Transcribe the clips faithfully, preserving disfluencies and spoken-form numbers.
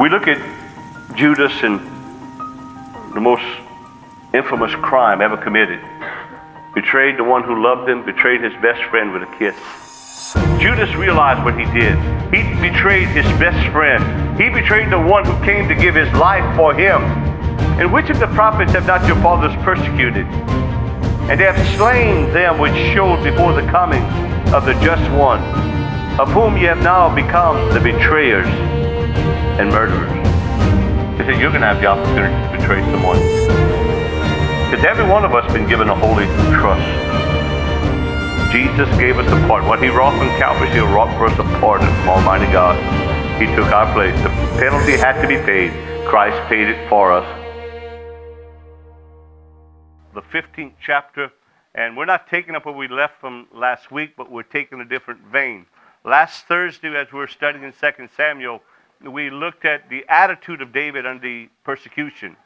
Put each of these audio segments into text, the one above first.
We look at Judas and the most infamous crime ever committed. Betrayed the one who loved him, betrayed his best friend with a kiss. Judas realized what he did. He betrayed his best friend. He betrayed the one who came to give his life for him. And which of the prophets have not your fathers persecuted? And they have slain them which showed before the coming of the just one, of whom ye have now become the betrayers and murderers. They said, you're going to have the opportunity to betray someone. Because every one of us been given a holy trust. Jesus gave us a pardon. What he wrought on Calvary, he wrought for us a pardon from Almighty God. He took our place. The penalty had to be paid. Christ paid it for us. The fifteenth chapter, and we're not taking up where we left from last week, but we're taking a different vein. Last Thursday, as we were studying in Second Samuel, we looked at the attitude of David under the persecution.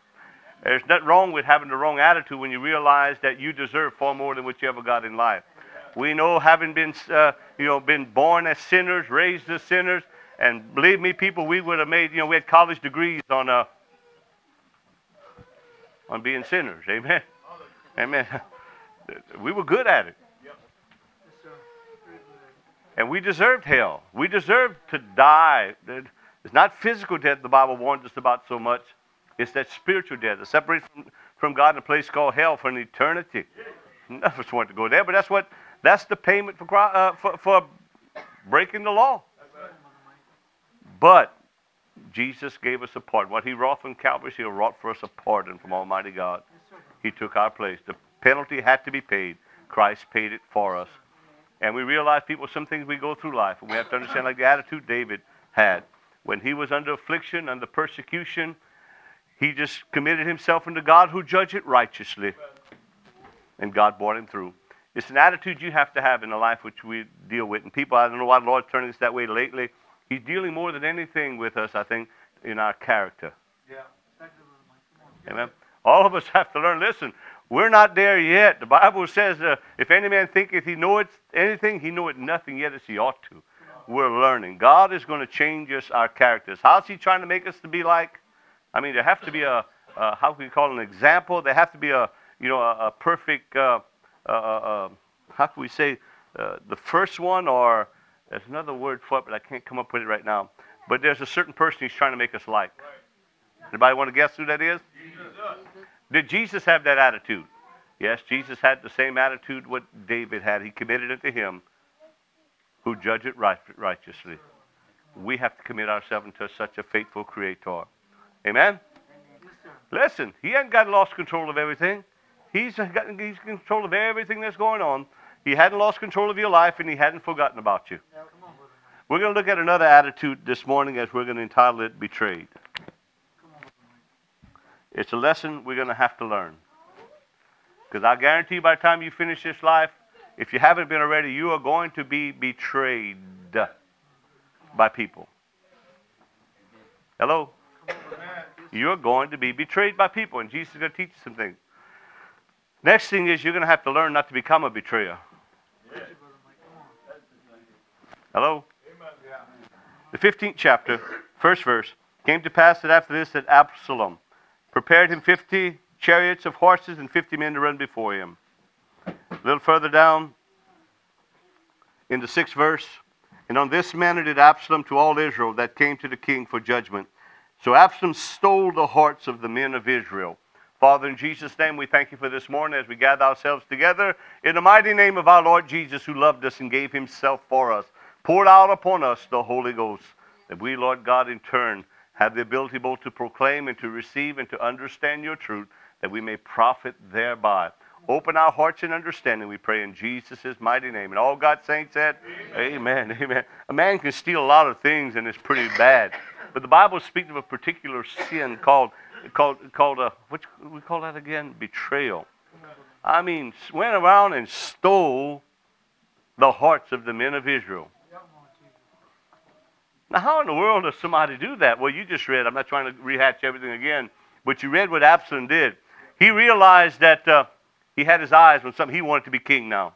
There's nothing wrong with having the wrong attitude when you realize that you deserve far more than what you ever got in life. We know, having been, uh, you know, been born as sinners, raised as sinners, and believe me, people, we would have made, you know, we had college degrees on uh, on being sinners. Amen. Amen. We were good at it. And we deserved hell. We deserved to die. It's not physical death the Bible warns us about so much. It's that spiritual death, the separation from, from God in a place called hell for an eternity. None of us want to go there, but that's what... That's the payment for, uh, for for breaking the law. But Jesus gave us a pardon. What he wrought on Calvary, he wrought for us a pardon from Almighty God. He took our place. The penalty had to be paid. Christ paid it for us. And we realize, people, some things we go through life, and we have to understand, like the attitude David had. When he was under affliction, under persecution, he just committed himself unto God, who judged it righteously. And God brought him through. It's an attitude you have to have in the life which we deal with. And people, I don't know why the Lord's turning us that way lately. He's dealing more than anything with us, I think, in our character. Yeah. Amen. All of us have to learn. Listen, we're not there yet. The Bible says, uh, if any man thinketh he knoweth anything, he knoweth nothing yet as he ought to. We're learning. God is going to change us, our characters. How's he trying to make us to be like? I mean, there have to be a, uh, how can we call it, an example? There have to be a, you know, a, a perfect... Uh, Uh, uh, how can we say uh, the first one, or there's another word for it, but I can't come up with it right now. But there's a certain person he's trying to make us like. Right. Anybody want to guess who that is? Jesus. Did Jesus have that attitude? Yes, Jesus had the same attitude what David had. He committed it to him who judged it right, righteously. We have to commit ourselves unto such a faithful creator. Amen? Listen, he hadn't got lost control of everything. He's got he's control of everything that's going on. He hadn't lost control of your life, and he hadn't forgotten about you. Yeah, come on, brother. We're going to look at another attitude this morning, as we're going to entitle it, Betrayed. Come on, brother. It's a lesson we're going to have to learn. Because I guarantee you, by the time you finish this life, if you haven't been already, you are going to be betrayed by people. Hello? Come on, brother. You're going to be betrayed by people, and Jesus is going to teach you some things. Next thing is, you're going to have to learn not to become a betrayer. Yeah. Hello? Amen. The fifteenth chapter, first verse. Came to pass that after this, that Absalom prepared him fifty chariots of horses and fifty men to run before him. A little further down, in the sixth verse. And on this manner did Absalom to all Israel that came to the king for judgment. So Absalom stole the hearts of the men of Israel. Father, in Jesus' name, we thank you for this morning as we gather ourselves together in the mighty name of our Lord Jesus, who loved us and gave himself for us, poured out upon us the Holy Ghost, that we, Lord God, in turn, have the ability both to proclaim and to receive and to understand your truth, that we may profit thereby. Open our hearts and understanding, we pray in Jesus' mighty name. And all God's saints said, amen. amen, amen. A man can steal a lot of things, and it's pretty bad. But the Bible speaks of a particular sin called Called called a what we call that again? Betrayal. I mean, went around and stole the hearts of the men of Israel. Now, how in the world does somebody do that? Well, you just read. I'm not trying to rehash everything again, but you read what Absalom did. He realized that uh, he had his eyes on something. He wanted to be king now.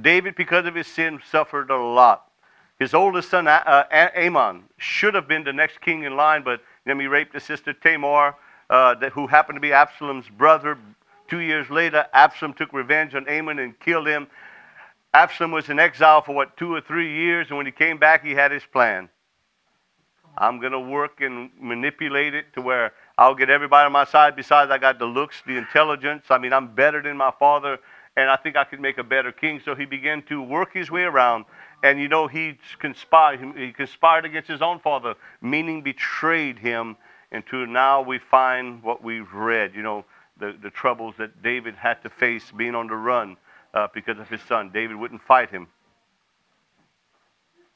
David, because of his sin, suffered a lot. His oldest son, uh, Amnon, should have been the next king in line, but then he raped his sister Tamar, uh, who happened to be Absalom's brother. Two years later, Absalom took revenge on Amnon and killed him. Absalom was in exile for, what, two or three years, and when he came back, he had his plan. I'm going to work and manipulate it to where I'll get everybody on my side. Besides, I got the looks, the intelligence. I mean, I'm better than my father, and I think I could make a better king. So he began to work his way around. And, you know, he conspired, he conspired against his own father, meaning betrayed him. Until now we find what we've read, you know, the, the troubles that David had to face being on the run uh, because of his son. David wouldn't fight him.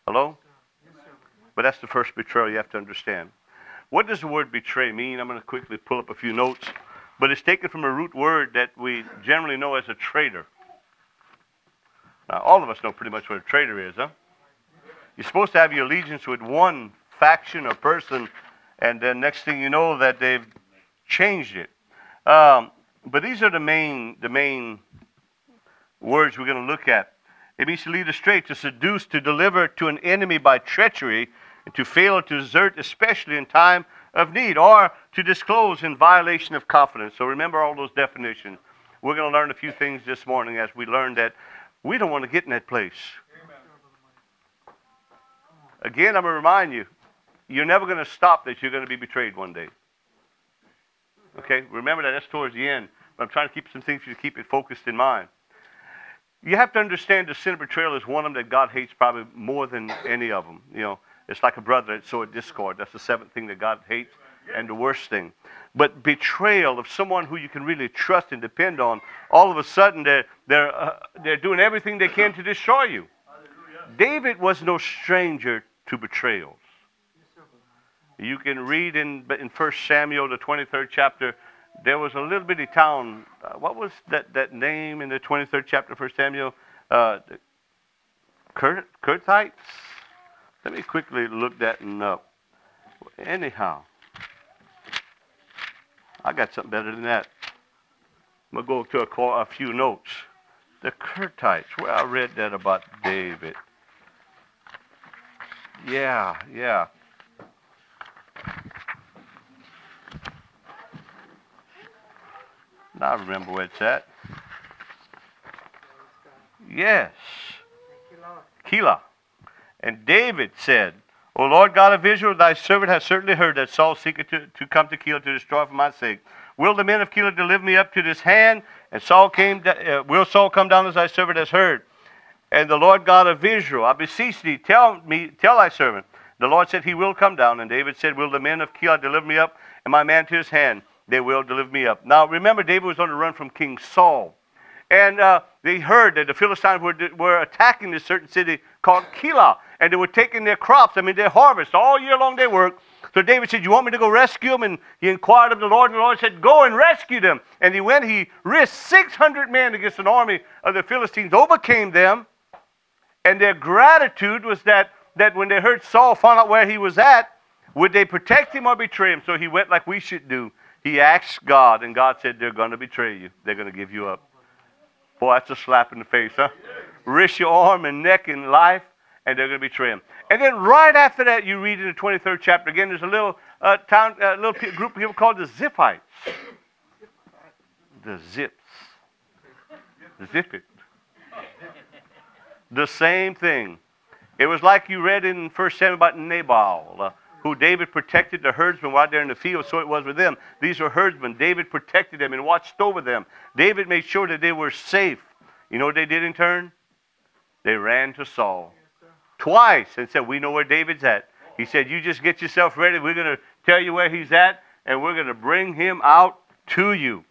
Hello? But that's the first betrayal you have to understand. What does the word betray mean? I'm going to quickly pull up a few notes. But it's taken from a root word that we generally know as a traitor. Now, all of us know pretty much what a traitor is, huh? You're supposed to have your allegiance with one faction or person, and then next thing you know that they've changed it. Um, but these are the main the main words we're going to look at. It means to lead astray, to seduce, to deliver to an enemy by treachery, and to fail to desert, especially in time of need, or to disclose in violation of confidence. So remember all those definitions. We're going to learn a few things this morning as we learn that we don't want to get in that place. Again, I'm going to remind you, you're never going to stop that you're going to be betrayed one day. Okay? Remember that. That's towards the end. But I'm trying to keep some things for you to keep it focused in mind. You have to understand the sin of betrayal is one of them that God hates probably more than any of them. You know, it's like a brother that sowed discord. That's the seventh thing that God hates and the worst thing. But betrayal of someone who you can really trust and depend on, all of a sudden they're, they're, uh, they're doing everything they can to destroy you. Hallelujah. David was no stranger to betrayals. You can read in in First Samuel, the twenty-third chapter, there was a little bitty town. Uh, what was that, that name in the twenty-third chapter of First Samuel? Uh, Kurt, Kurtites? Let me quickly look that one up. Anyhow. I got something better than that. I'm going to go to a, a few notes. The Kurtites, where I read that about David. Yeah, yeah. Now I remember where it's at. Yes. Keilah. And David said, O Lord God of Israel, thy servant has certainly heard that Saul seeketh to, to come to Keilah to destroy for my sake. Will the men of Keilah deliver me up to this hand? And Saul came. To, uh, will Saul come down as thy servant has heard? And the Lord God of Israel, I beseech thee, tell me, tell thy servant. The Lord said, he will come down. And David said, will the men of Keilah deliver me up, and my man to his hand? They will deliver me up. Now remember, David was on the run from King Saul. And uh, they heard that the Philistines were, were attacking this certain city called Keilah. And they were taking their crops, I mean their harvest. All year long they worked. So David said, you want me to go rescue them? And he inquired of the Lord. And the Lord said, go and rescue them. And he went, he risked six hundred men against an army of the Philistines, overcame them. And their gratitude was that, that when they heard Saul found out where he was at, would they protect him or betray him? So he went like we should do. He asked God, and God said, they're going to betray you. They're going to give you up. Boy, that's a slap in the face, huh? Risk your arm and neck and life, and they're going to betray him. And then right after that, you read in the twenty-third chapter again, there's a little uh, town, a little p- group of people called the Ziphites. The Zips. Zip it. The same thing. It was like you read in First Samuel about Nabal, uh, who David protected the herdsmen right there in the field, so it was with them. These were herdsmen. David protected them and watched over them. David made sure that they were safe. You know what they did in turn? They ran to Saul. Twice and said, we know where David's at. He said, you just get yourself ready. We're going to tell you where he's at, and we're going to bring him out to you.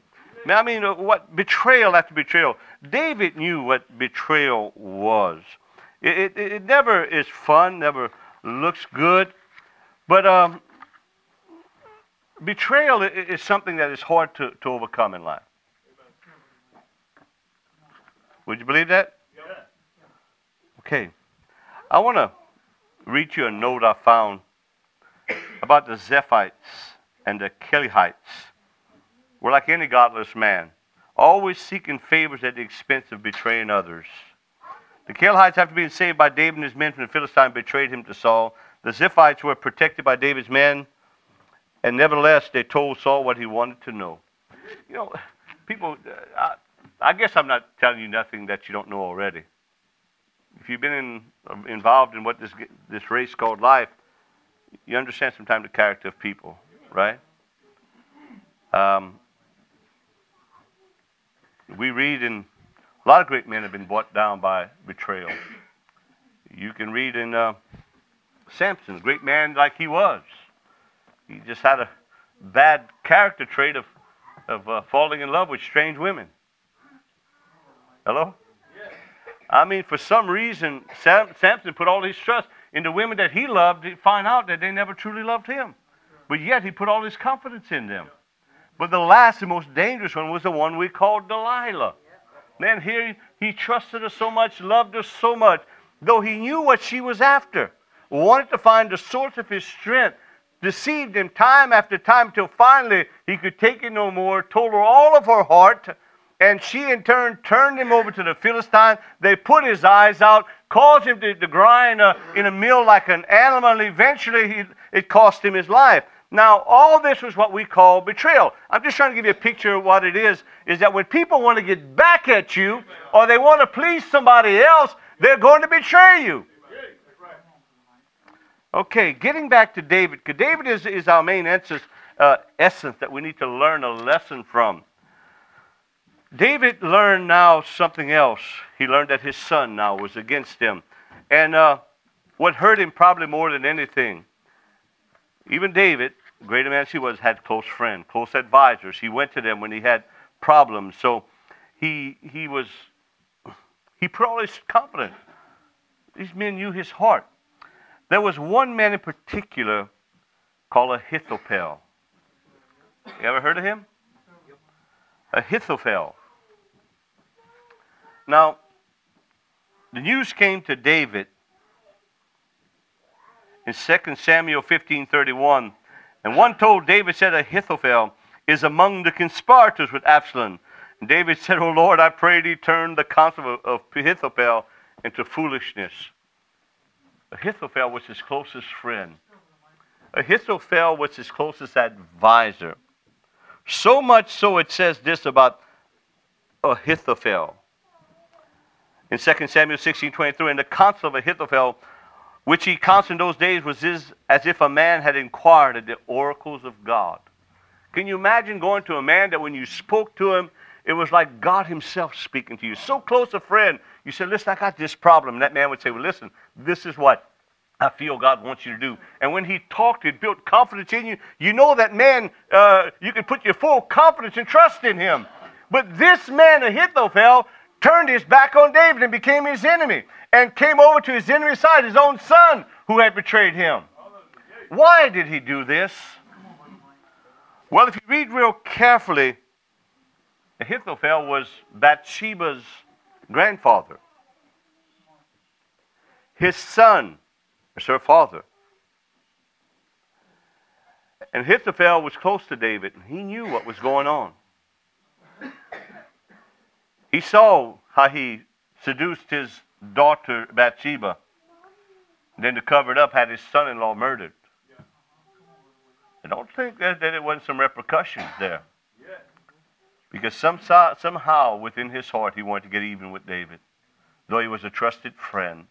Now, I mean, what betrayal after betrayal. David knew what betrayal was. It, it, it never is fun, never looks good. But um, betrayal is something that is hard to, to overcome in life. Would you believe that? Yeah. Okay. I want to read you a note I found about the Ziphites and the Keilahites. We're like any godless man, always seeking favors at the expense of betraying others. The Keilhites, after being saved by David and his men from the Philistines, betrayed him to Saul. The Ziphites were protected by David's men, and nevertheless, they told Saul what he wanted to know. You know, people, I, I guess I'm not telling you nothing that you don't know already. If you've been in, involved in what this this race called life, you understand sometimes the character of people, right? Um, we read in, a lot of great men have been brought down by betrayal. You can read in uh, Samson, a great man like he was. He just had a bad character trait of of uh, falling in love with strange women. Hello? I mean, for some reason, Sam, Samson put all his trust in the women that he loved to find out that they never truly loved him. But yet, he put all his confidence in them. But the last and most dangerous one was the one we called Delilah. Man, here he trusted her so much, loved her so much, though he knew what she was after, wanted to find the source of his strength, deceived him time after time till finally he could take it no more, told her all of her heart, and she in turn turned him over to the Philistines. They put his eyes out, caused him to, to grind uh, in a mill like an animal, and eventually he, it cost him his life. Now, all this was what we call betrayal. I'm just trying to give you a picture of what it is, is that when people want to get back at you, or they want to please somebody else, they're going to betray you. Okay, getting back to David, because David is, is our main essence, uh, essence that we need to learn a lesson from. David learned now something else. He learned that his son now was against him. And uh, what hurt him probably more than anything, even David, great a man as he was, had close friends, close advisors. He went to them when he had problems. So he he was, he put all his confidence. These men knew his heart. There was one man in particular called Ahithophel. You ever heard of him? Ahithophel. Now, the news came to David in Second Samuel fifteen thirty-one, and one told David, said, Ahithophel is among the conspirators with Absalom. And David said, O Lord, I pray thee, turn the counsel of Ahithophel into foolishness. Ahithophel was his closest friend. Ahithophel was his closest advisor. So much so it says this about Ahithophel. In Second Samuel sixteen twenty-three, and the counsel of Ahithophel, which he counseled in those days, was his, as if a man had inquired at the oracles of God. Can you imagine going to a man that when you spoke to him, it was like God himself speaking to you? So close a friend. You said, listen, I got this problem. And that man would say, well, listen, this is what I feel God wants you to do. And when he talked, it built confidence in you. You know that man, uh, you can put your full confidence and trust in him. But this man, Ahithophel, turned his back on David and became his enemy. And came over to his enemy's side, his own son, who had betrayed him. Why did he do this? Well, if you read real carefully, Ahithophel was Bathsheba's grandfather. His son was her father. And Ahithophel was close to David, and he knew what was going on. He saw how he seduced his daughter Bathsheba, and then to cover it up, had his son-in-law murdered. I don't think that, that it wasn't some repercussions there. Because some, somehow within his heart he wanted to get even with David. Though he was a trusted friend.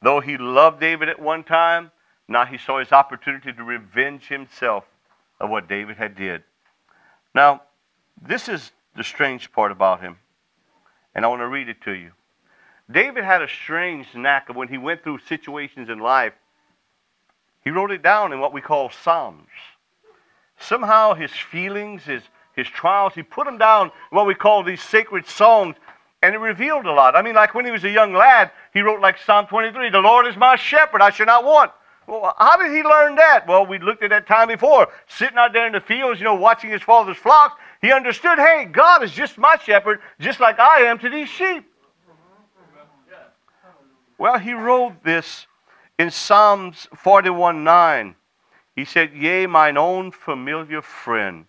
Though he loved David at one time, now he saw his opportunity to revenge himself of what David had did. Now, this is the strange part about him. And I want to read it to you. David had a strange knack of when he went through situations in life, he wrote it down in what we call Psalms. Somehow his feelings, his His trials, he put them down in what we call these sacred songs, and it revealed a lot. I mean, like when he was a young lad, he wrote like Psalm twenty-three, the Lord is my shepherd, I shall not want. Well, how did he learn that? Well, we looked at that time before, sitting out there in the fields, you know, watching his father's flock. He understood, hey, God is just my shepherd, just like I am to these sheep. Well, he wrote this in Psalms forty-one nine. He said, yea, mine own familiar friend,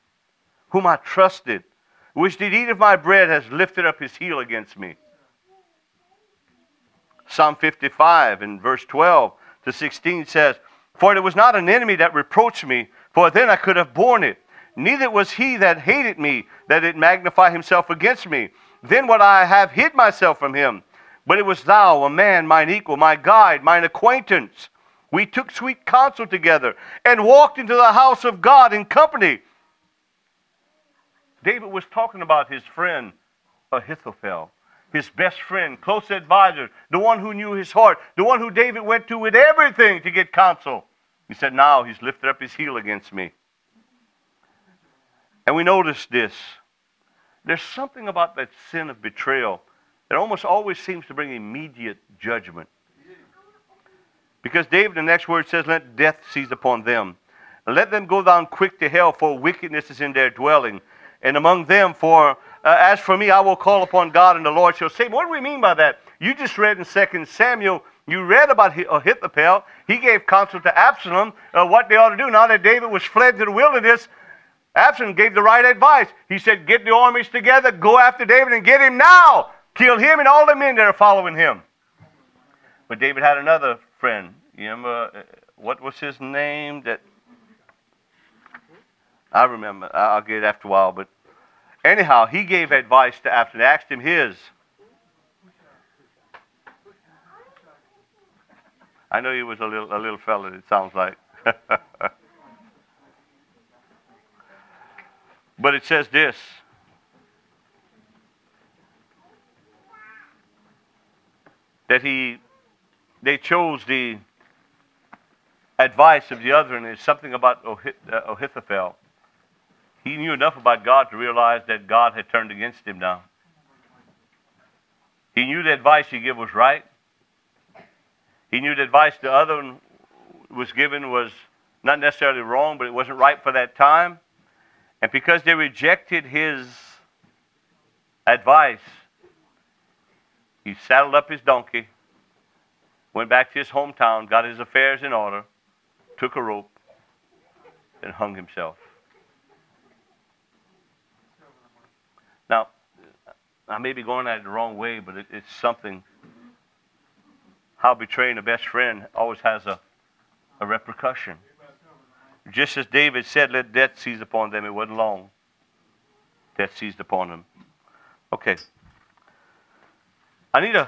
whom I trusted, which did eat of my bread, has lifted up his heel against me. Psalm fifty-five in verse twelve to sixteen says, "For it was not an enemy that reproached me, for then I could have borne it. Neither was he that hated me, that it magnify himself against me. Then would I have hid myself from him. But it was thou, a man, mine equal, my guide, mine acquaintance. We took sweet counsel together and walked into the house of God in company." David was talking about his friend Ahithophel, his best friend, close advisor, the one who knew his heart, the one who David went to with everything to get counsel. He said, now he's lifted up his heel against me. And we notice this. There's something about that sin of betrayal that almost always seems to bring immediate judgment. Because David, the next word says, let death seize upon them. And let them go down quick to hell, for wickedness is in their dwelling. And among them, for Uh, as for me, I will call upon God, and the Lord shall save me. What do we mean by that? You just read in Second Samuel, you read about Ahithophel. He gave counsel to Absalom uh, what they ought to do. Now that David was fled to the wilderness, Absalom gave the right advice. He said, get the armies together, go after David and get him now. Kill him and all the men that are following him. But David had another friend. You remember, what was his name? That I remember. I'll get it after a while, but anyhow, he gave advice to Absalom. They asked him his. I know he was a little a little fella, it sounds like. But it says this. That he, they chose the advice of the other, and there's something about Ahithophel. He knew enough about God to realize that God had turned against him now. He knew the advice he gave was right. He knew the advice the other one was given was not necessarily wrong, but it wasn't right for that time. And because they rejected his advice, he saddled up his donkey, went back to his hometown, got his affairs in order, took a rope, and hung himself. Now, I may be going at it the wrong way, but it, it's something. How betraying a best friend always has a, a repercussion. Just as David said, let death seize upon them. It wasn't long. Death seized upon them. Okay. I need to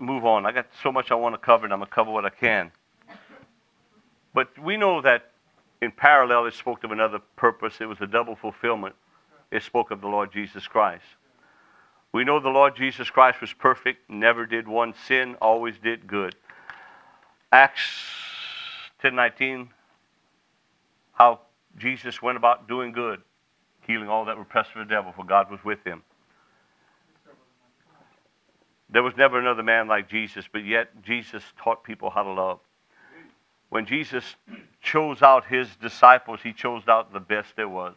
move on. I got so much I want to cover, and I'm going to cover what I can. But we know that in parallel, it spoke of another purpose. It was a double fulfillment. It spoke of the Lord Jesus Christ. We know the Lord Jesus Christ was perfect, never did one sin, always did good. Acts ten nineteen, how Jesus went about doing good, healing all that were oppressed of the devil, for God was with him. There was never another man like Jesus, but yet Jesus taught people how to love. When Jesus chose out his disciples, he chose out the best there was.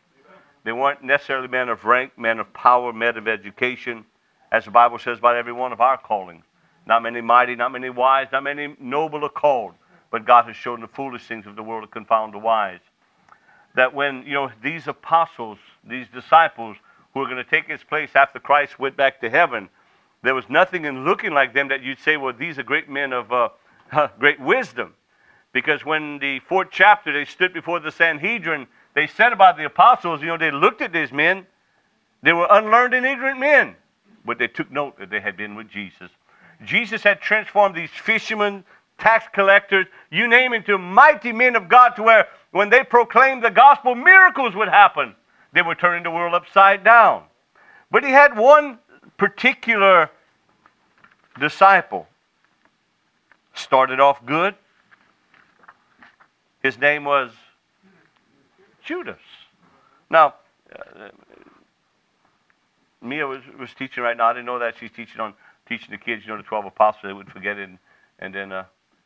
They weren't necessarily men of rank, men of power, men of education, as the Bible says about every one of our callings. Not many mighty, not many wise, not many noble are called, but God has shown the foolish things of the world to confound the wise. That when, you know, these apostles, these disciples who are going to take his place after Christ went back to heaven, there was nothing in looking like them that you'd say, well, these are great men of uh, great wisdom. Because when the fourth chapter, they stood before the Sanhedrin, they said about the apostles, you know, they looked at these men. They were unlearned and ignorant men. But they took note that they had been with Jesus. Jesus had transformed these fishermen, tax collectors, you name it, into mighty men of God, to where when they proclaimed the gospel, miracles would happen. They were turning the world upside down. But he had one particular disciple. Started off good. His name was Judas. Now, uh, Mia was, was teaching right now. I didn't know that. She's teaching on teaching the kids, you know, the twelve apostles. They would forget it. And, and then uh,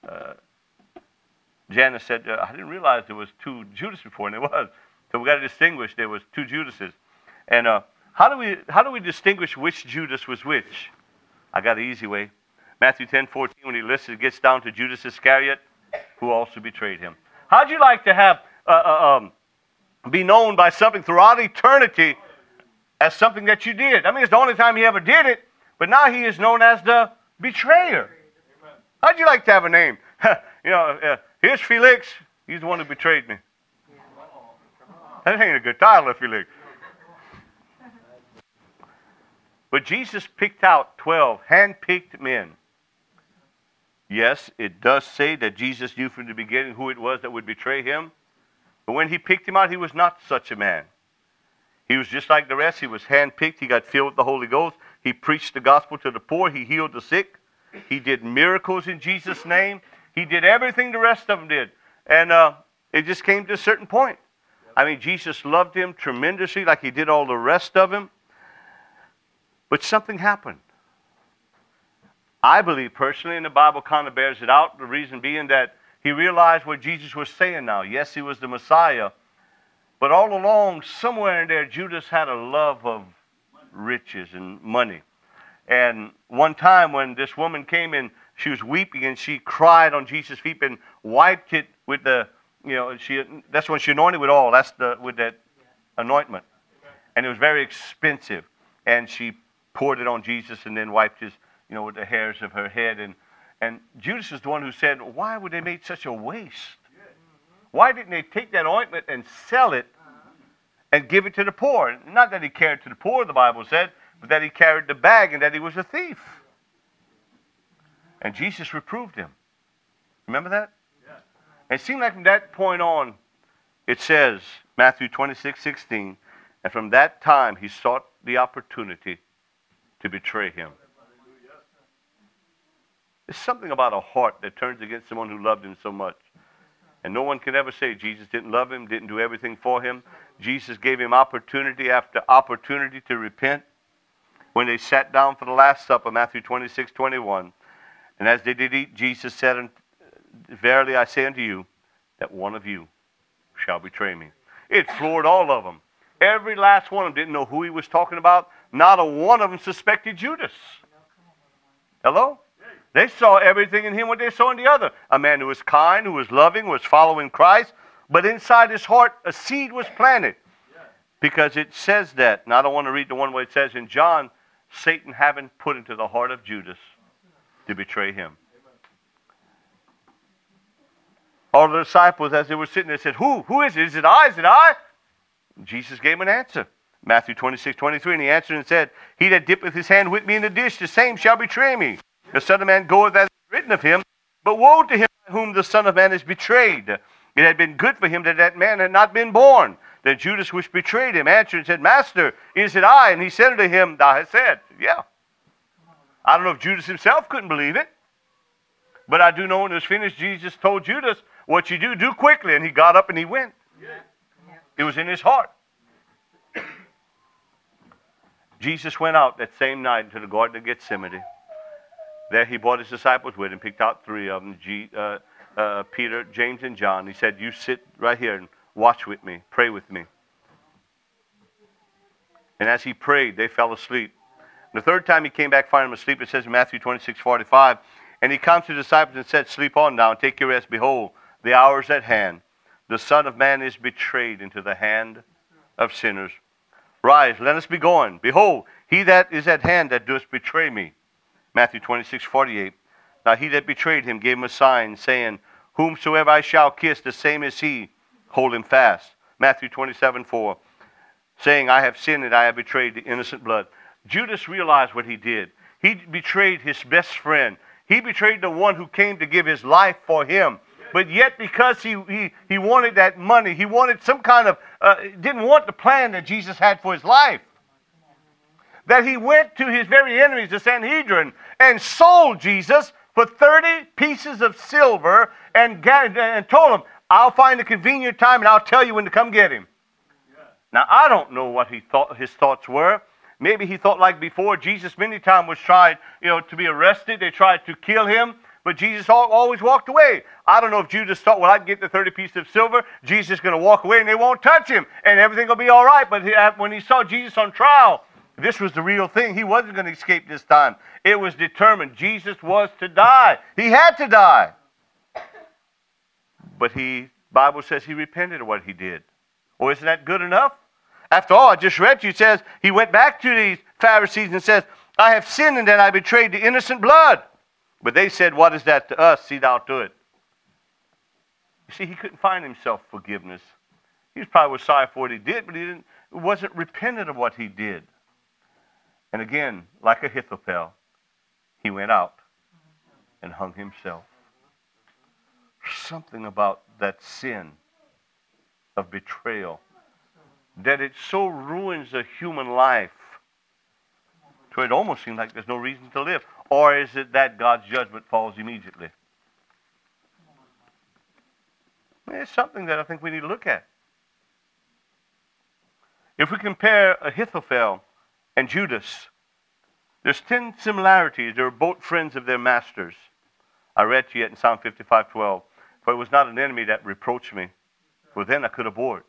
uh, Janice said, uh, I didn't realize there was two Judas before, and there was. So we got to distinguish. There was two Judases. And uh, how do we how do we distinguish which Judas was which? I got an easy way. Matthew ten fourteen, when he lists it, gets down to Judas Iscariot, who also betrayed him. How'd you like to have uh, uh, um, be known by something throughout eternity as something that you did? I mean, it's the only time he ever did it, but now he is known as the betrayer. Amen. How'd you like to have a name? you know, uh, here's Felix. He's the one who betrayed me. That ain't a good title if you look. But Jesus picked out twelve hand-picked men. Yes, it does say that Jesus knew from the beginning who it was that would betray him. But when he picked him out, he was not such a man. He was just like the rest. He was hand-picked. He got filled with the Holy Ghost. He preached the gospel to the poor. He healed the sick. He did miracles in Jesus' name. He did everything the rest of them did. And uh, it just came to a certain point. I mean, Jesus loved him tremendously like he did all the rest of him. But something happened. I believe personally, and the Bible kind of bears it out, the reason being that he realized what Jesus was saying now. Yes, he was the Messiah. But all along, somewhere in there, Judas had a love of riches and money. And one time when this woman came in, she was weeping and she cried on Jesus' feet and wiped it with the, you know, she that's when she anointed with oil. That's the with that anointment. And it was very expensive. And she poured it on Jesus and then wiped his, you know, with the hairs of her head. And and Judas is the one who said, why would they make such a waste? Why didn't they take that ointment and sell it and give it to the poor? Not that he cared to the poor, the Bible said, but that he carried the bag and that he was a thief. And Jesus reproved him. Remember that? It seemed like from that point on, it says, Matthew twenty-six sixteen, and from that time he sought the opportunity to betray him. There's something about a heart that turns against someone who loved him so much. And no one can ever say Jesus didn't love him, didn't do everything for him. Jesus gave him opportunity after opportunity to repent. When they sat down for the Last Supper, Matthew twenty-six twenty-one, and as they did eat, Jesus said unto verily I say unto you, that one of you shall betray me. It floored all of them. Every last one of them didn't know who he was talking about. Not a one of them suspected Judas. Hello? They saw everything in him what they saw in the other. A man who was kind, who was loving, was following Christ. But inside his heart, a seed was planted. Because it says that. And I don't want to read the one where it says in John, Satan having put into the heart of Judas to betray him. All the disciples, as they were sitting there, said, Who? Who is it? Is it I? Is it I? Jesus gave an answer. Matthew twenty-six twenty-three, and he answered and said, He that dippeth his hand with me in the dish, the same shall betray me. The Son of Man goeth as it is written of him, but woe to him by whom the Son of Man is betrayed. It had been good for him that that man had not been born. Then Judas, which betrayed him, answered and said, Master, is it I? And he said unto him, Thou hast said. Yeah. I don't know if Judas himself couldn't believe it, but I do know when it was finished, Jesus told Judas, what you do, do quickly. And he got up and he went. Yeah. Yeah. It was in his heart. Jesus went out that same night into the Garden of Gethsemane. There he brought his disciples with him, picked out three of them, G, uh, uh, Peter, James, and John. He said, you sit right here and watch with me, pray with me. And as he prayed, they fell asleep. The third time he came back, finding them asleep. It says in Matthew twenty-six forty-five, and he comes to the disciples and said, sleep on now and take your rest. Behold, the hour's at hand. The Son of Man is betrayed into the hand of sinners. Rise, let us be going. Behold, he that is at hand that doeth betray me. Matthew twenty-six forty-eight. Now he that betrayed him gave him a sign, saying, Whomsoever I shall kiss, the same is he. Hold him fast. Matthew twenty-seven four. Saying, I have sinned and I have betrayed the innocent blood. Judas realized what he did. He betrayed his best friend. He betrayed the one who came to give his life for him. But yet because he, he, he wanted that money, he wanted some kind of, uh, didn't want the plan that Jesus had for his life. That he went to his very enemies, the Sanhedrin, and sold Jesus for thirty pieces of silver and, and told them, I'll find a convenient time and I'll tell you when to come get him. Yeah. Now, I don't know what he thought his thoughts were. Maybe he thought like before, Jesus many times was tried, you know, to be arrested. They tried to kill him. But Jesus always walked away. I don't know if Judas thought, well, I can get the thirty pieces of silver. Jesus is going to walk away and they won't touch him. And everything will be all right. But when he saw Jesus on trial, this was the real thing. He wasn't going to escape this time. It was determined. Jesus was to die. He had to die. But he, Bible says he repented of what he did. Oh, isn't that good enough? After all, I just read you, it says, he went back to these Pharisees and says, I have sinned and then I betrayed the innocent blood. But they said, what is that to us? See thou do it. You see, he couldn't find himself forgiveness. He was probably sorry for what he did, but he didn't, wasn't repentant of what he did. And again, like Ahithophel, he went out and hung himself. Something about that sin of betrayal, that it so ruins a human life to it almost seems like there's no reason to live. Or is it that God's judgment falls immediately? It's something that I think we need to look at. If we compare Ahithophel and Judas, there's ten similarities. They were both friends of their masters. I read to you in Psalm fifty-five twelve, for it was not an enemy that reproached me, for then I could abhor.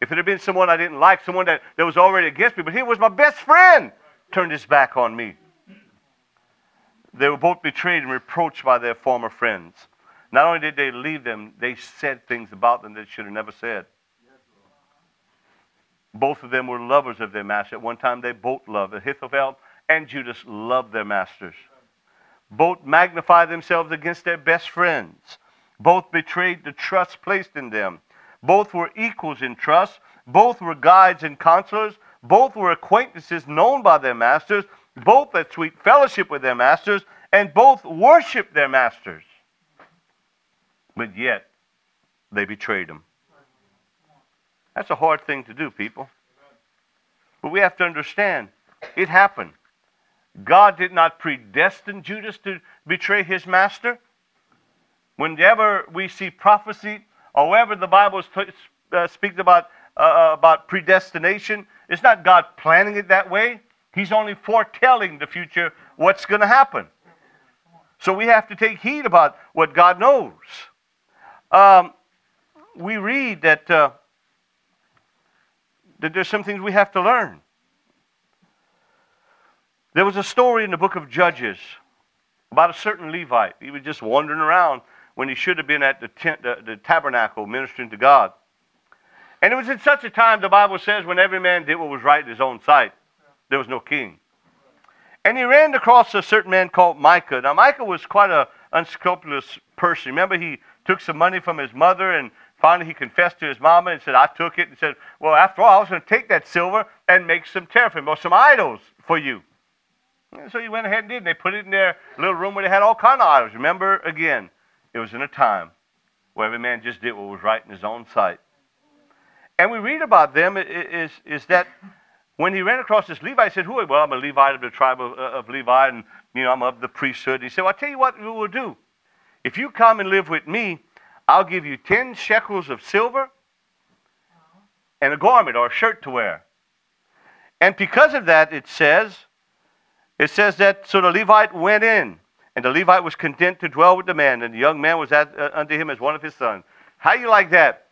If it had been someone I didn't like, someone that, that was already against me, but he was my best friend, turned his back on me. They were both betrayed and reproached by their former friends. Not only did they leave them, they said things about them that should have never said. Both of them were lovers of their master. At one time, they both loved. Ahithophel and Judas loved their masters. Both magnified themselves against their best friends. Both betrayed the trust placed in them. Both were equals in trust. Both were guides and counselors. Both were acquaintances known by their masters. Both had sweet fellowship with their masters. And both worshiped their masters. But yet, they betrayed them. That's a hard thing to do, people. But we have to understand, it happened. God did not predestine Judas to betray his master. Whenever we see prophecy, however the Bible uh, speaks about, uh, about predestination, it's not God planning it that way. He's only foretelling the future what's going to happen. So we have to take heed about what God knows. Um, we read that... Uh, that there's some things we have to learn. There was a story in the book of Judges about a certain Levite. He was just wandering around when he should have been at the tent, the, the tabernacle ministering to God. And it was in such a time, the Bible says, when every man did what was right in his own sight. There was no king. And he ran across a certain man called Micah. Now, Micah was quite an unscrupulous person. Remember, he took some money from his mother, and finally, he confessed to his mama and said, I took it. And said, well, after all, I was going to take that silver and make some teraphim or some idols for you. And so he went ahead and did. And they put it in their little room where they had all kinds of idols. Remember, again, it was in a time where every man just did what was right in his own sight. And we read about them is, is that when he ran across this Levite, he said, who are you? Well, I'm a Levite of the tribe of, of Levi, and you know I'm of the priesthood. And he said, well, I'll tell you what we will do. If you come and live with me, I'll give you ten shekels of silver and a garment or a shirt to wear. And because of that, it says, it says that, so the Levite went in, and the Levite was content to dwell with the man, and the young man was at, uh, unto him as one of his sons. How you like that?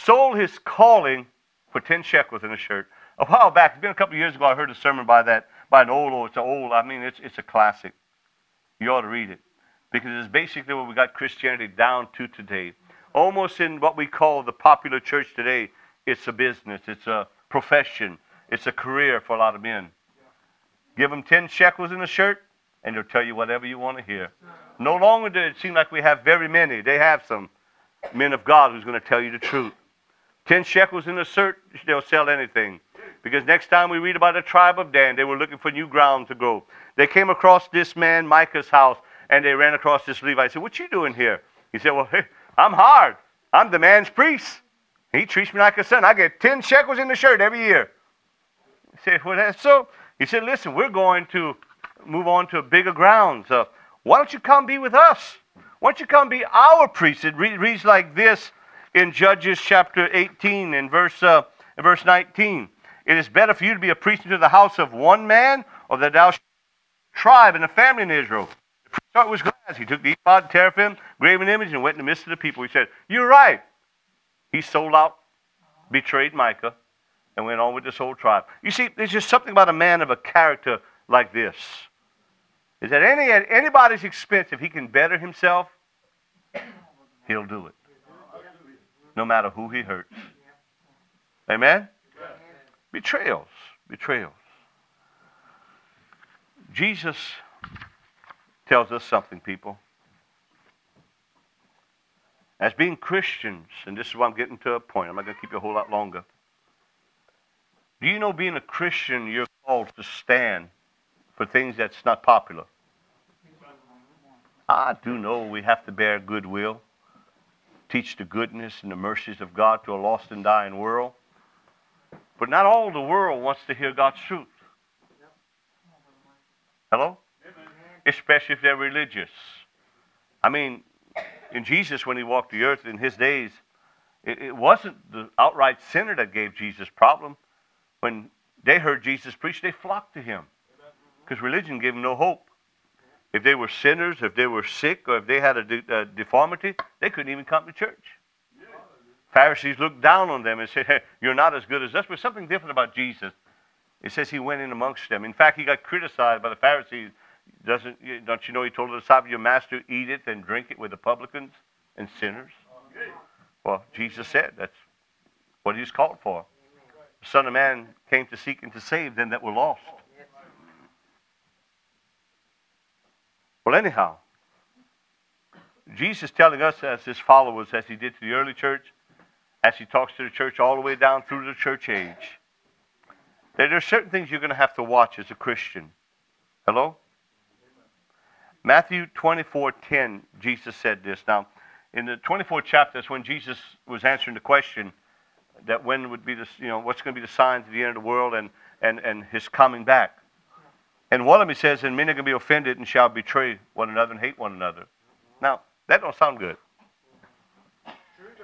Sold his calling for ten shekels and a shirt. A while back, it's been a couple of years ago, I heard a sermon by that, by an old, old it's an old, I mean, it's it's a classic. You ought to read it. Because it's basically what we got Christianity down to today. Almost in what we call the popular church today, it's a business, it's a profession, it's a career for a lot of men. Give them ten shekels in a shirt, and they'll tell you whatever you want to hear. No longer does it seem like we have very many. They have some men of God who's going to tell you the truth. Ten shekels in a shirt, they'll sell anything. Because next time we read about the tribe of Dan, they were looking for new ground to grow. They came across this man, Micah's house, and they ran across this Levite. I said, what you doing here? He said, well, hey, I'm hard. I'm the man's priest. He treats me like a son. I get ten shekels in the shirt every year. He said, well, that's so. He said, listen, we're going to move on to bigger grounds. Uh, why don't you come be with us? Why don't you come be our priest? It re- reads like this in Judges chapter eighteen and verse, uh, verse nineteen. It is better for you to be a priest into the house of one man, or that thou shalt be a tribe and a family in Israel. It was glass. He took the ephod, teraphim, graven image, and went in the midst of the people. He said, you're right. He sold out, betrayed Micah, and went on with this whole tribe. You see, there's just something about a man of a character like this. Is that any, at anybody's expense, if he can better himself, he'll do it. No matter who he hurts. Amen? Yes. Betrayals. Betrayals. Jesus tells us something, people. As being Christians, and this is why I'm getting to a point, I'm not going to keep you a whole lot longer. Do you know being a Christian, you're called to stand for things that's not popular? I do know we have to bear goodwill, teach the goodness and the mercies of God to a lost and dying world. But not all the world wants to hear God's truth. Hello? Especially if they're religious. I mean, in Jesus, when he walked the earth in his days, it, it wasn't the outright sinner that gave Jesus problem. When they heard Jesus preach, they flocked to him because religion gave them no hope. If they were sinners, if they were sick, or if they had a, de- a deformity, they couldn't even come to church. Yeah. Pharisees looked down on them and said, hey, you're not as good as us. But something different about Jesus. It says he went in amongst them. In fact, he got criticized by the Pharisees. Doesn't, don't you know he told the disciples, your master eateth and drinketh with the publicans and sinners? Well, Jesus said that's what he was called for. The Son of Man came to seek and to save them that were lost. Well, anyhow, Jesus telling us as his followers, as he did to the early church, as he talks to the church all the way down through the church age, that there are certain things you're going to have to watch as a Christian. Hello? Matthew twenty-four ten, Jesus said this. Now, in the twenty-fourth chapter, that's when Jesus was answering the question that when would be the, you know, what's going to be the signs of the end of the world and, and, and his coming back. And one of them says, and many are going to be offended and shall betray one another and hate one another. Now, that don't sound good.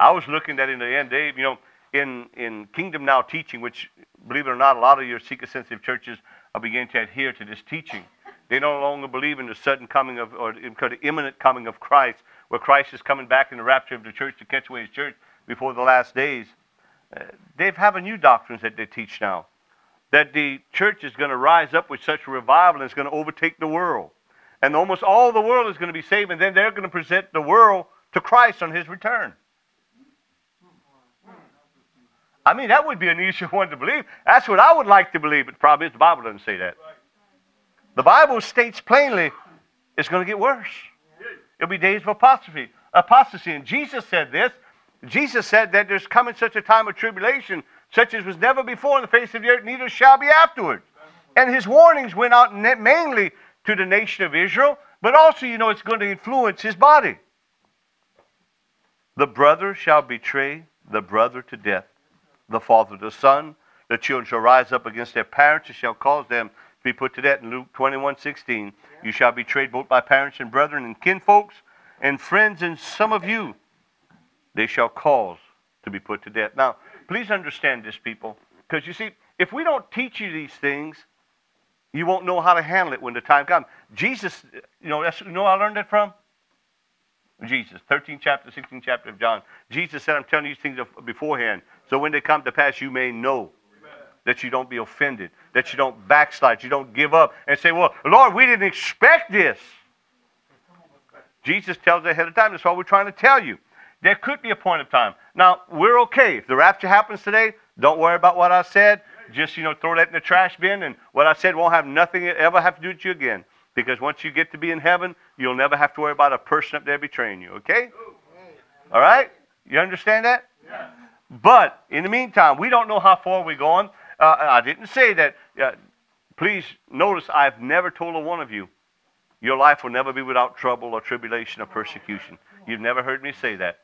I was looking that in the end, Dave, you know, in, in Kingdom Now teaching, which, believe it or not, a lot of your seeker-sensitive churches are beginning to adhere to this teaching. They no longer believe in the sudden coming of, or the imminent coming of Christ, where Christ is coming back in the rapture of the church to catch away his church before the last days. Uh, they have a new doctrines that they teach now, that the church is going to rise up with such a revival and it's going to overtake the world. And almost all the world is going to be saved, and then they're going to present the world to Christ on his return. I mean, that would be an easier one to believe. That's what I would like to believe, but the problem is the Bible doesn't say that. The Bible states plainly it's going to get worse. It'll be days of apostasy. apostasy. And Jesus said this. Jesus said that there's coming such a time of tribulation, such as was never before in the face of the earth, neither shall be afterward. And his warnings went out mainly to the nation of Israel, but also, you know, it's going to influence his body. The brother shall betray the brother to death, the father to the son. The children shall rise up against their parents and shall cause them be put to death. In Luke twenty-one sixteen, you shall be betrayed both by parents and brethren and kinfolks and friends, and some of you they shall cause to be put to death. Now, please understand this, people, because you see, if we don't teach you these things, you won't know how to handle it when the time comes. Jesus, you know, that's, you know where I learned that from? Jesus, thirteenth chapter, sixteenth chapter of John. Jesus said, I'm telling you these things beforehand, so when they come to pass, you may know. That you don't be offended, that you don't backslide, you don't give up and say, well, Lord, we didn't expect this. Jesus tells us ahead of time. That's why we're trying to tell you. There could be a point of time. Now, we're okay. If the rapture happens today, don't worry about what I said. Just, you know, throw that in the trash bin, and what I said won't have nothing ever have to do with you again. Because once you get to be in heaven, you'll never have to worry about a person up there betraying you, okay? All right? You understand that? Yeah. But, in the meantime, we don't know how far we're going. Uh, I didn't say that. Uh, please notice I've never told a one of you, your life will never be without trouble or tribulation or persecution. You've never heard me say that.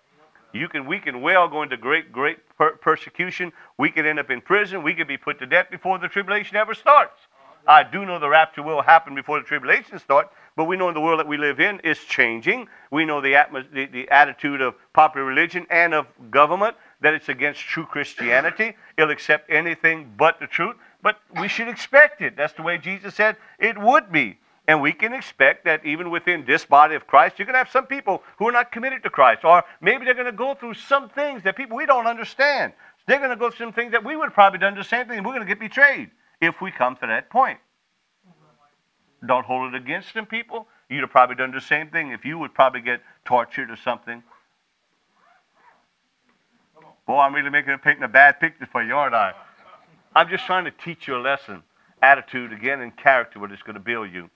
You can, we can well go into great, great per- persecution. We could end up in prison. We could be put to death before the tribulation ever starts. I do know the rapture will happen before the tribulation starts, but we know the world that we live in is changing. We know the, atmos- the, the attitude of popular religion and of government, that it's against true Christianity. It'll accept anything but the truth. But we should expect it. That's the way Jesus said it would be. And we can expect that even within this body of Christ, you're going to have some people who are not committed to Christ. Or maybe they're going to go through some things that people we don't understand. They're going to go through some things that we would probably done the same thing, and we're going to get betrayed if we come to that point. Don't hold it against them, people. You'd have probably done the same thing if you would probably get tortured or something. Boy, I'm really making a, painting a bad picture for you, aren't I? I'm just trying to teach you a lesson, attitude again, and character, what it's going to build you.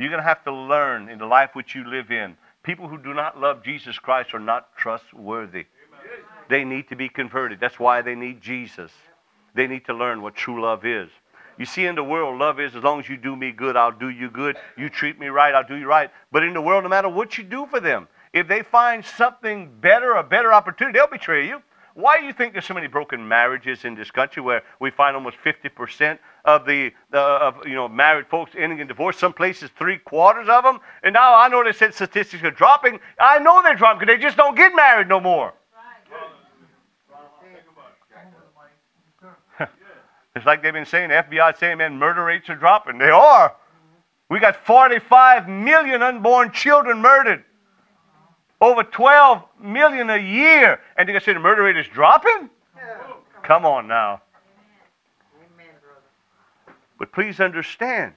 You're going to have to learn in the life which you live in. People who do not love Jesus Christ are not trustworthy. Amen. They need to be converted. That's why they need Jesus. They need to learn what true love is. You see, in the world, love is, as long as you do me good, I'll do you good. You treat me right, I'll do you right. But in the world, no matter what you do for them, if they find something better, a better opportunity, they'll betray you. Why do you think there's so many broken marriages in this country, where we find almost fifty percent of the uh, of you know married folks ending in divorce? Some places, three quarters of them. And now I know they said statistics are dropping. I know they're dropping because they just don't get married no more. Right. It's like they've been saying, the F B I saying, man, murder rates are dropping. They are. We got forty-five million unborn children murdered. Over twelve million a year. And you're going to say the murder rate is dropping? No. Come on now. Amen, brother. But please understand,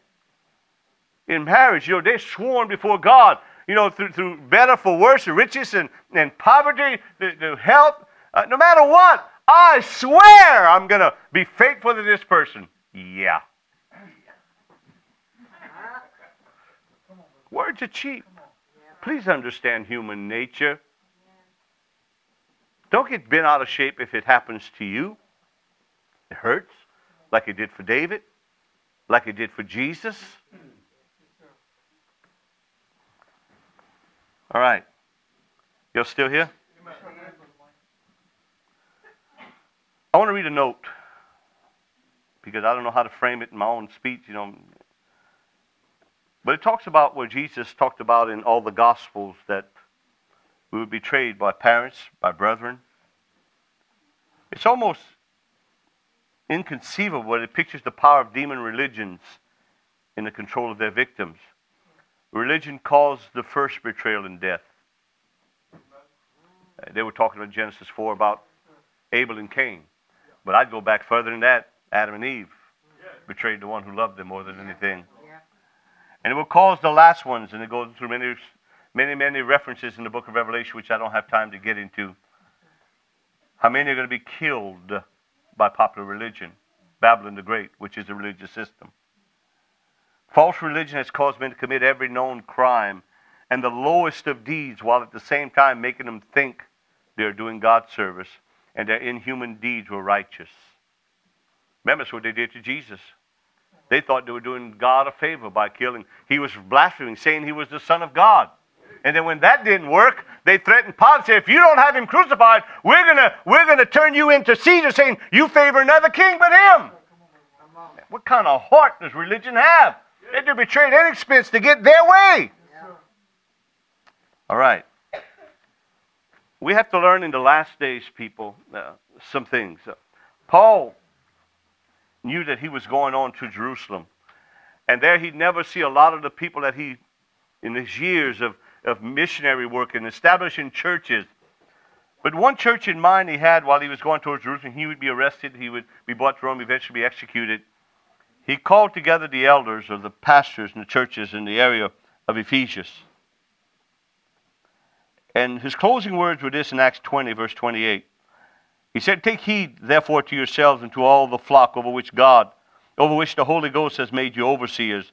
in marriage, you know, they're sworn before God, you know, through, through better for worse, riches and, and poverty, the, the health, uh, no matter what, I swear I'm going to be faithful to this person. Yeah. Words are cheap. Please understand human nature. Don't get bent out of shape if it happens to you. It hurts, like it did for David, like it did for Jesus. All right. Y'all still here? I want to read a note, because I don't know how to frame it in my own speech, you know. But it talks about what Jesus talked about in all the Gospels, that we were betrayed by parents, by brethren. It's almost inconceivable, but it pictures the power of demon religions in the control of their victims. Religion caused the first betrayal and death. They were talking in Genesis four about Abel and Cain. But I'd go back further than that. Adam and Eve betrayed the one who loved them more than anything. And it will cause the last ones, and it goes through many, many, many references in the book of Revelation, which I don't have time to get into. How many are going to be killed by popular religion? Babylon the Great, which is a religious system. False religion has caused men to commit every known crime and the lowest of deeds, while at the same time making them think they're doing God's service and their inhuman deeds were righteous. Remember, that's what they did to Jesus. They thought they were doing God a favor by killing. He was blaspheming, saying he was the Son of God. And then when that didn't work, they threatened Pilate and said, if you don't have him crucified, we're going to we're gonna turn you into Caesar, saying you favor another king but him. What kind of heart does religion have? They'd be betrayed at expense to get their way. Yeah. All right. We have to learn in the last days, people, uh, some things. Uh, Paul knew that he was going on to Jerusalem. And there he'd never see a lot of the people that he, in his years of, of missionary work and establishing churches. But one church in mind he had while he was going towards Jerusalem, he would be arrested, he would be brought to Rome, eventually be executed. He called together the elders or the pastors and the churches in the area of Ephesus. And his closing words were this in Acts twenty, verse twenty-eight. He said, take heed, therefore, to yourselves and to all the flock over which God, over which the Holy Ghost has made you overseers,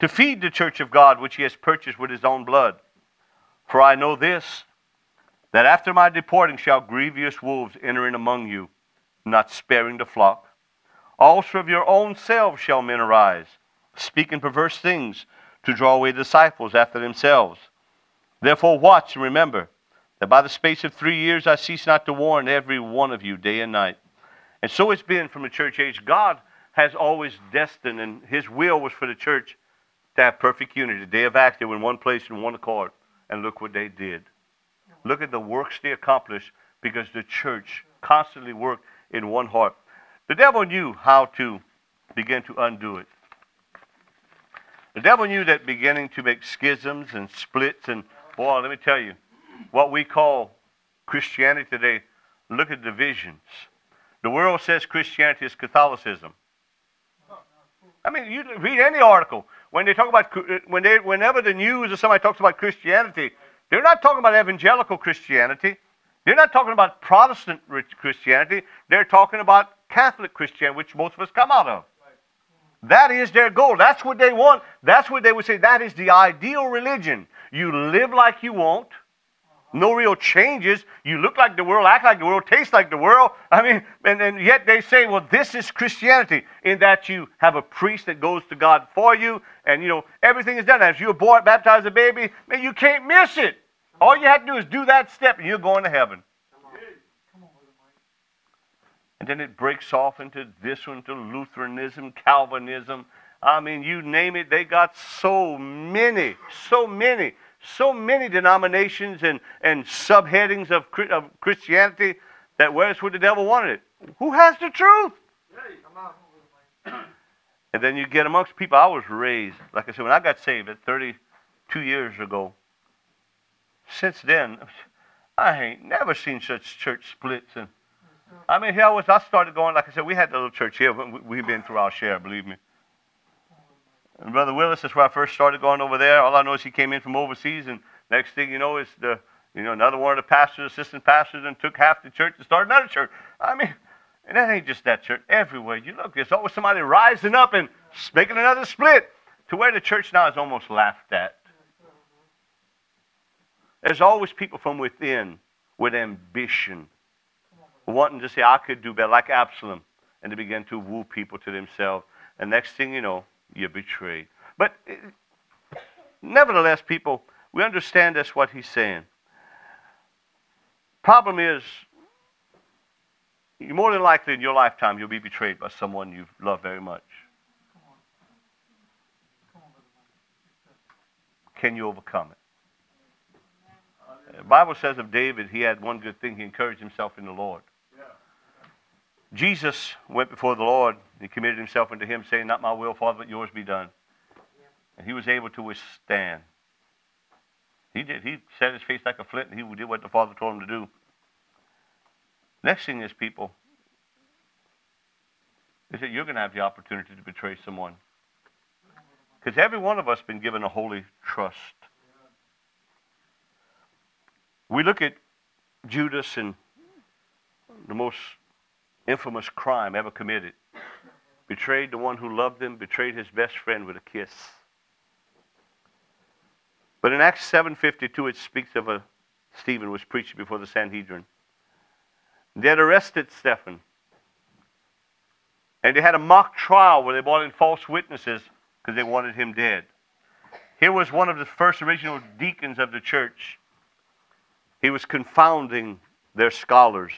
to feed the church of God, which he has purchased with his own blood. For I know this, that after my departing shall grievous wolves enter in among you, not sparing the flock. Also of your own selves shall men arise, speaking perverse things, to draw away disciples after themselves. Therefore watch and remember, that by the space of three years I cease not to warn every one of you day and night. And so it's been from the church age. God has always destined, and his will was for the church to have perfect unity. The day of Acts, they were in one place and one accord. And look what they did. Look at the works they accomplished, because the church constantly worked in one heart. The devil knew how to begin to undo it. The devil knew that beginning to make schisms and splits, and boy, let me tell you, what we call Christianity today, look at divisions. The world says Christianity is Catholicism. I mean, you read any article. When they talk about, when they, whenever the news or somebody talks about Christianity, they're not talking about evangelical Christianity. They're not talking about Protestant Christianity. They're talking about Catholic Christianity, which most of us come out of. That is their goal. That's what they want. That's what they would say. That is the ideal religion. You live like you want. No real changes. You look like the world, act like the world, taste like the world. I mean, and, and yet they say, well, this is Christianity, in that you have a priest that goes to God for you, and, you know, everything is done. If you're born, baptized a baby, man, you can't miss it. All you have to do is do that step, and you're going to heaven. And then it breaks off into this one, to Lutheranism, Calvinism. I mean, you name it, they got so many, so many. So many denominations and, and subheadings of, of Christianity that where's where the devil wanted it. Who has the truth? And then you get amongst people. I was raised, like I said, when I got saved at thirty-two years ago. Since then, I ain't never seen such church splits. And I mean, here I was. I started going, like I said, we had the little church here. We've been through our share, believe me. And Brother Willis, that's where I first started going over there. All I know is he came in from overseas, and next thing you know is the, you know, another one of the pastors, assistant pastors, and took half the church and started another church. I mean, and that ain't just that church. Everywhere you look, there's always somebody rising up and making another split, to where the church now is almost laughed at. There's always people from within with ambition, wanting to say, I could do better, like Absalom, and they begin to woo people to themselves. And next thing you know, you're betrayed. But it, nevertheless, people, we understand that's what he's saying. Problem is, you more than likely in your lifetime, you'll be betrayed by someone you love very much. Can you overcome it? The Bible says of David, he had one good thing. He encouraged himself in the Lord. Jesus went before the Lord. He committed himself unto him, saying, not my will, Father, but yours be done. And he was able to withstand. He did. He set his face like a flint, and he did what the Father told him to do. Next thing is, people, is that you're going to have the opportunity to betray someone. Because every one of us has been given a holy trust. We look at Judas and the most infamous crime ever committed. Betrayed the one who loved him, betrayed his best friend with a kiss. But in Acts seven fifty-two, it speaks of a Stephen was preaching before the Sanhedrin. They had arrested Stephen. And they had a mock trial where they brought in false witnesses because they wanted him dead. Here was one of the first original deacons of the church. He was confounding their scholars.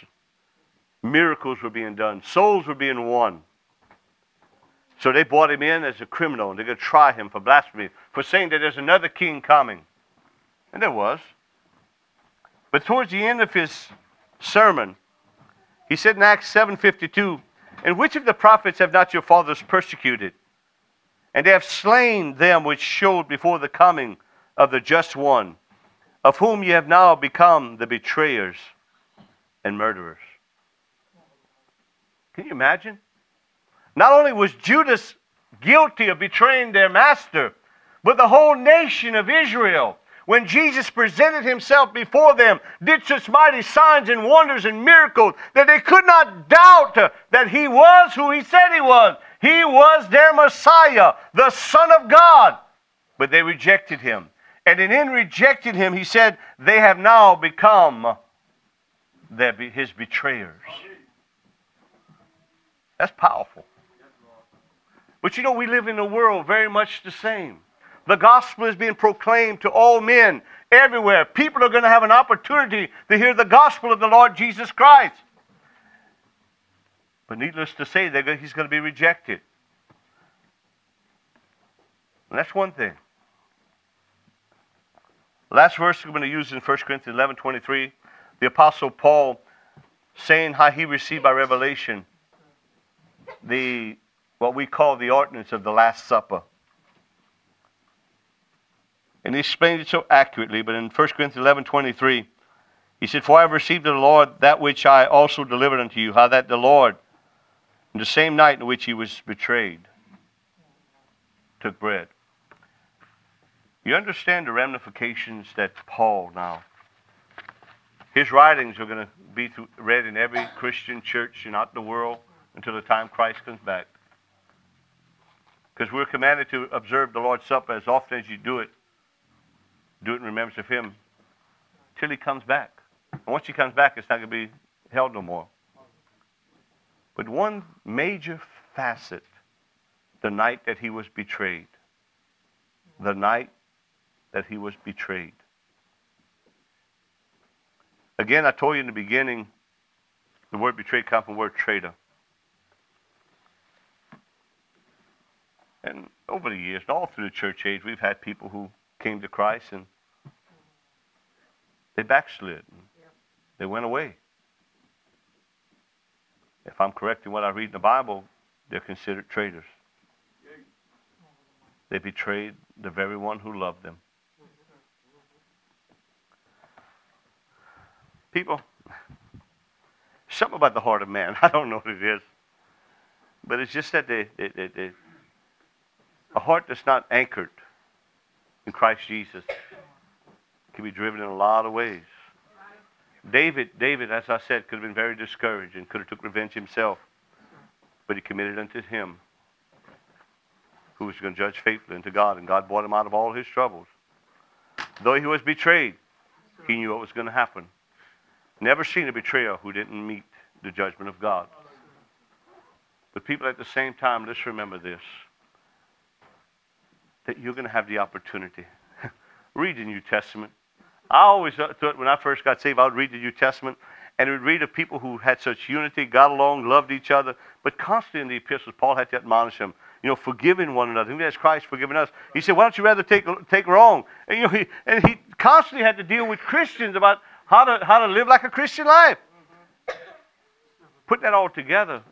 Miracles were being done. Souls were being won. So they brought him in as a criminal, and they're going to try him for blasphemy, for saying that there's another king coming. And there was. But towards the end of his sermon, he said in Acts seven fifty-two, and which of the prophets have not your fathers persecuted? And they have slain them which showed before the coming of the just one, of whom ye have now become the betrayers and murderers. Can you imagine? Not only was Judas guilty of betraying their master, but the whole nation of Israel, when Jesus presented himself before them, did such mighty signs and wonders and miracles that they could not doubt that he was who he said he was. He was their Messiah, the Son of God. But they rejected him. And in rejecting him, he said, they have now become their, his betrayers. That's powerful. But you know, we live in a world very much the same. The gospel is being proclaimed to all men everywhere. People are going to have an opportunity to hear the gospel of the Lord Jesus Christ. But needless to say, he's going to be rejected. And that's one thing. The last verse we're going to use in First Corinthians eleven twenty-three, the Apostle Paul saying how he received by revelation the what we call the ordinance of the Last Supper. And he explained it so accurately, but in First Corinthians eleven twenty-three, he said, for I have received of the Lord that which I also delivered unto you, how that the Lord, in the same night in which he was betrayed, took bread. You understand the ramifications that Paul now, his writings are going to be read in every Christian church throughout the world until the time Christ comes back. Because we're commanded to observe the Lord's Supper as often as you do it. Do it in remembrance of him till he comes back. And once he comes back, it's not going to be held no more. But one major facet, the night that he was betrayed. The night that he was betrayed. Again, I told you in the beginning, the word betrayed comes from the word traitor. And over the years, all through the church age, we've had people who came to Christ and they backslid. They went away. If I'm correct in what I read in the Bible, they're considered traitors. They betrayed the very one who loved them. People, something about the heart of man. I don't know what it is. But it's just that they, they, they, they a heart that's not anchored in Christ Jesus can be driven in a lot of ways. David, David, as I said, could have been very discouraged and could have took revenge himself. But he committed unto him who was going to judge faithfully unto God. And God brought him out of all his troubles. Though he was betrayed, he knew what was going to happen. Never seen a betrayer who didn't meet the judgment of God. But people at the same time, let's remember this. That you're going to have the opportunity. Read the New Testament. I always thought when I first got saved, I would read the New Testament. And would read of people who had such unity, got along, loved each other. But constantly in the epistles, Paul had to admonish them. You know, forgiving one another. Even as Christ forgiven us. He said, why don't you rather take take wrong? And, you know, he, and he constantly had to deal with Christians about How to how to live like a Christian life. Mm-hmm. Put that all together,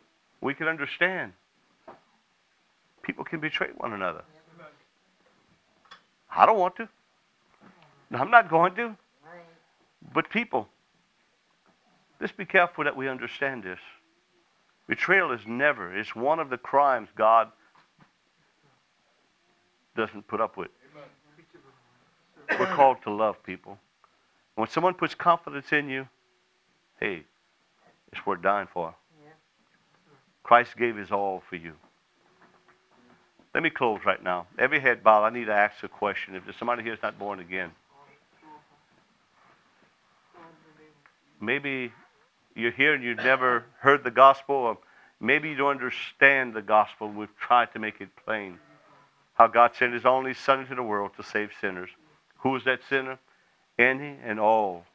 we can understand. People can betray one another. Yep. I don't want to. I'm not going to. Right. But people, let's be careful that we understand this. Betrayal is never, it's one of the crimes God doesn't put up with. Amen. We're called to love people. When someone puts confidence in you, hey, it's worth dying for. Yeah. Christ gave his all for you. Let me close right now. Every head bowed, I need to ask a question. If there's somebody here that's not born again, maybe you're here and you've never heard the gospel, or maybe you don't understand the gospel. We've tried to make it plain. How God sent his only Son into the world to save sinners. Who is that sinner? Any and all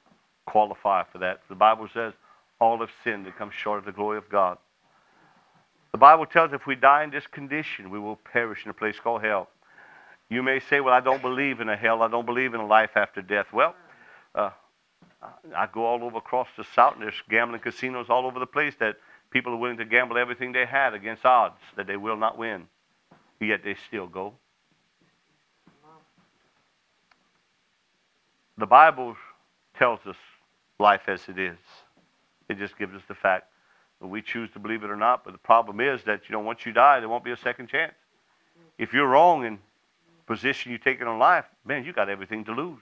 qualify for that. The Bible says all have sinned and come short of the glory of God. The Bible tells if we die in this condition, we will perish in a place called hell. You may say, well, I don't believe in a hell. I don't believe in a life after death. Well, uh, I go all over across the South, and there's gambling casinos all over the place that people are willing to gamble everything they had against odds that they will not win, yet they still go. The Bible tells us life as it is. It just gives us the fact that we choose to believe it or not. But the problem is that, you know, once you die, there won't be a second chance. If you're wrong in position you've taken on life, man, you got everything to lose.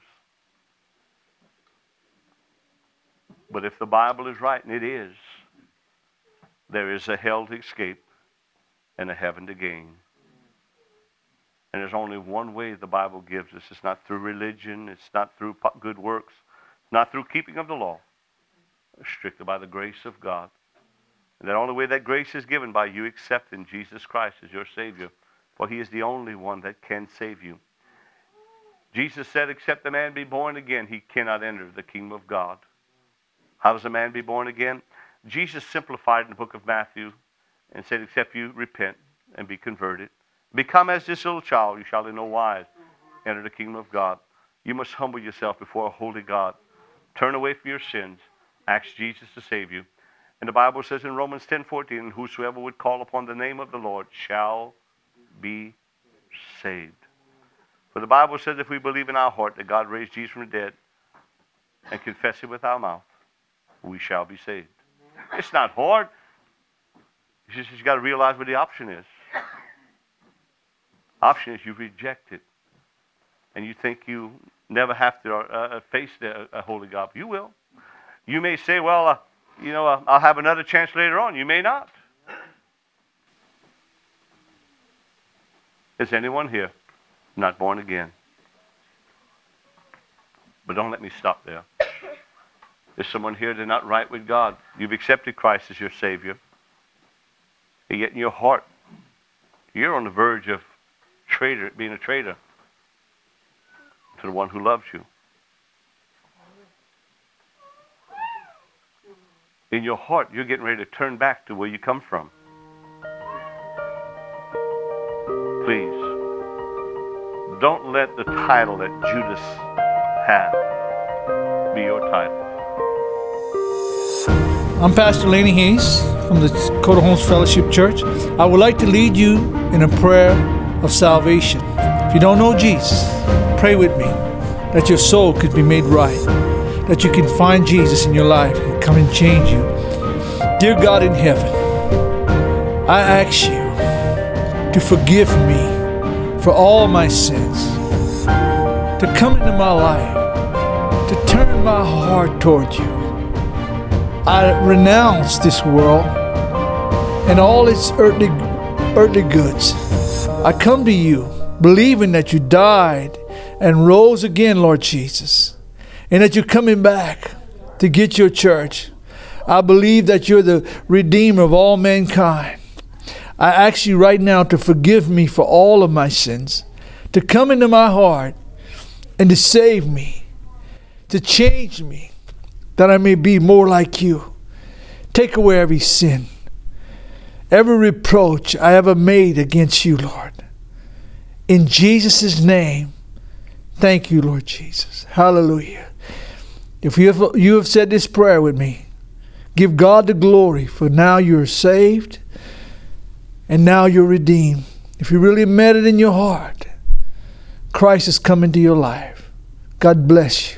But if the Bible is right, and it is, there is a hell to escape and a heaven to gain. And there's only one way the Bible gives us. It's not through religion. It's not through good works. It's not through keeping of the law. It's strictly by the grace of God. And the only way that grace is given by you accepting Jesus Christ as your Savior. For he is the only one that can save you. Jesus said, except a man be born again, he cannot enter the kingdom of God. How does a man be born again? Jesus simplified in the book of Matthew and said, except you repent and be converted. Become as this little child, you shall in no wise enter the kingdom of God. You must humble yourself before a holy God. Turn away from your sins. Ask Jesus to save you. And the Bible says in Romans ten fourteen, whosoever would call upon the name of the Lord shall be saved. For the Bible says if we believe in our heart that God raised Jesus from the dead and confess it with our mouth, we shall be saved. It's not hard. It's just you've got to realize what the option is. Option is you reject it, and you think you never have to uh, face the uh, holy God. You will. You may say, well, uh, you know, uh, I'll have another chance later on. You may not. Is anyone here not born again? But don't let me stop there. There's someone here that's not right with God. You've accepted Christ as your Savior. And yet in your heart, you're on the verge of traitor, being a traitor to the one who loves you. In your heart, you're getting ready to turn back to where you come from. Please, don't let the title that Judas had be your title. I'm Pastor Lanny Hayes from the Dakota Homes Fellowship Church. I would like to lead you in a prayer of salvation. If you don't know Jesus, pray with me that your soul could be made right, that you can find Jesus in your life and come and change you. Dear God in heaven, I ask you to forgive me for all my sins, to come into my life, to turn my heart toward you. I renounce this world and all its earthly, earthly goods. I come to you believing that you died and rose again, Lord Jesus, and that you're coming back to get your church. I believe that you're the Redeemer of all mankind. I ask you right now to forgive me for all of my sins, to come into my heart and to save me, to change me, that I may be more like you. Take away every sin, every reproach I ever made against you, Lord. In Jesus' name, thank you, Lord Jesus. Hallelujah. If you have, you have said this prayer with me, give God the glory, for now you're saved and now you're redeemed. If you really meant it in your heart, Christ is coming to your life. God bless you.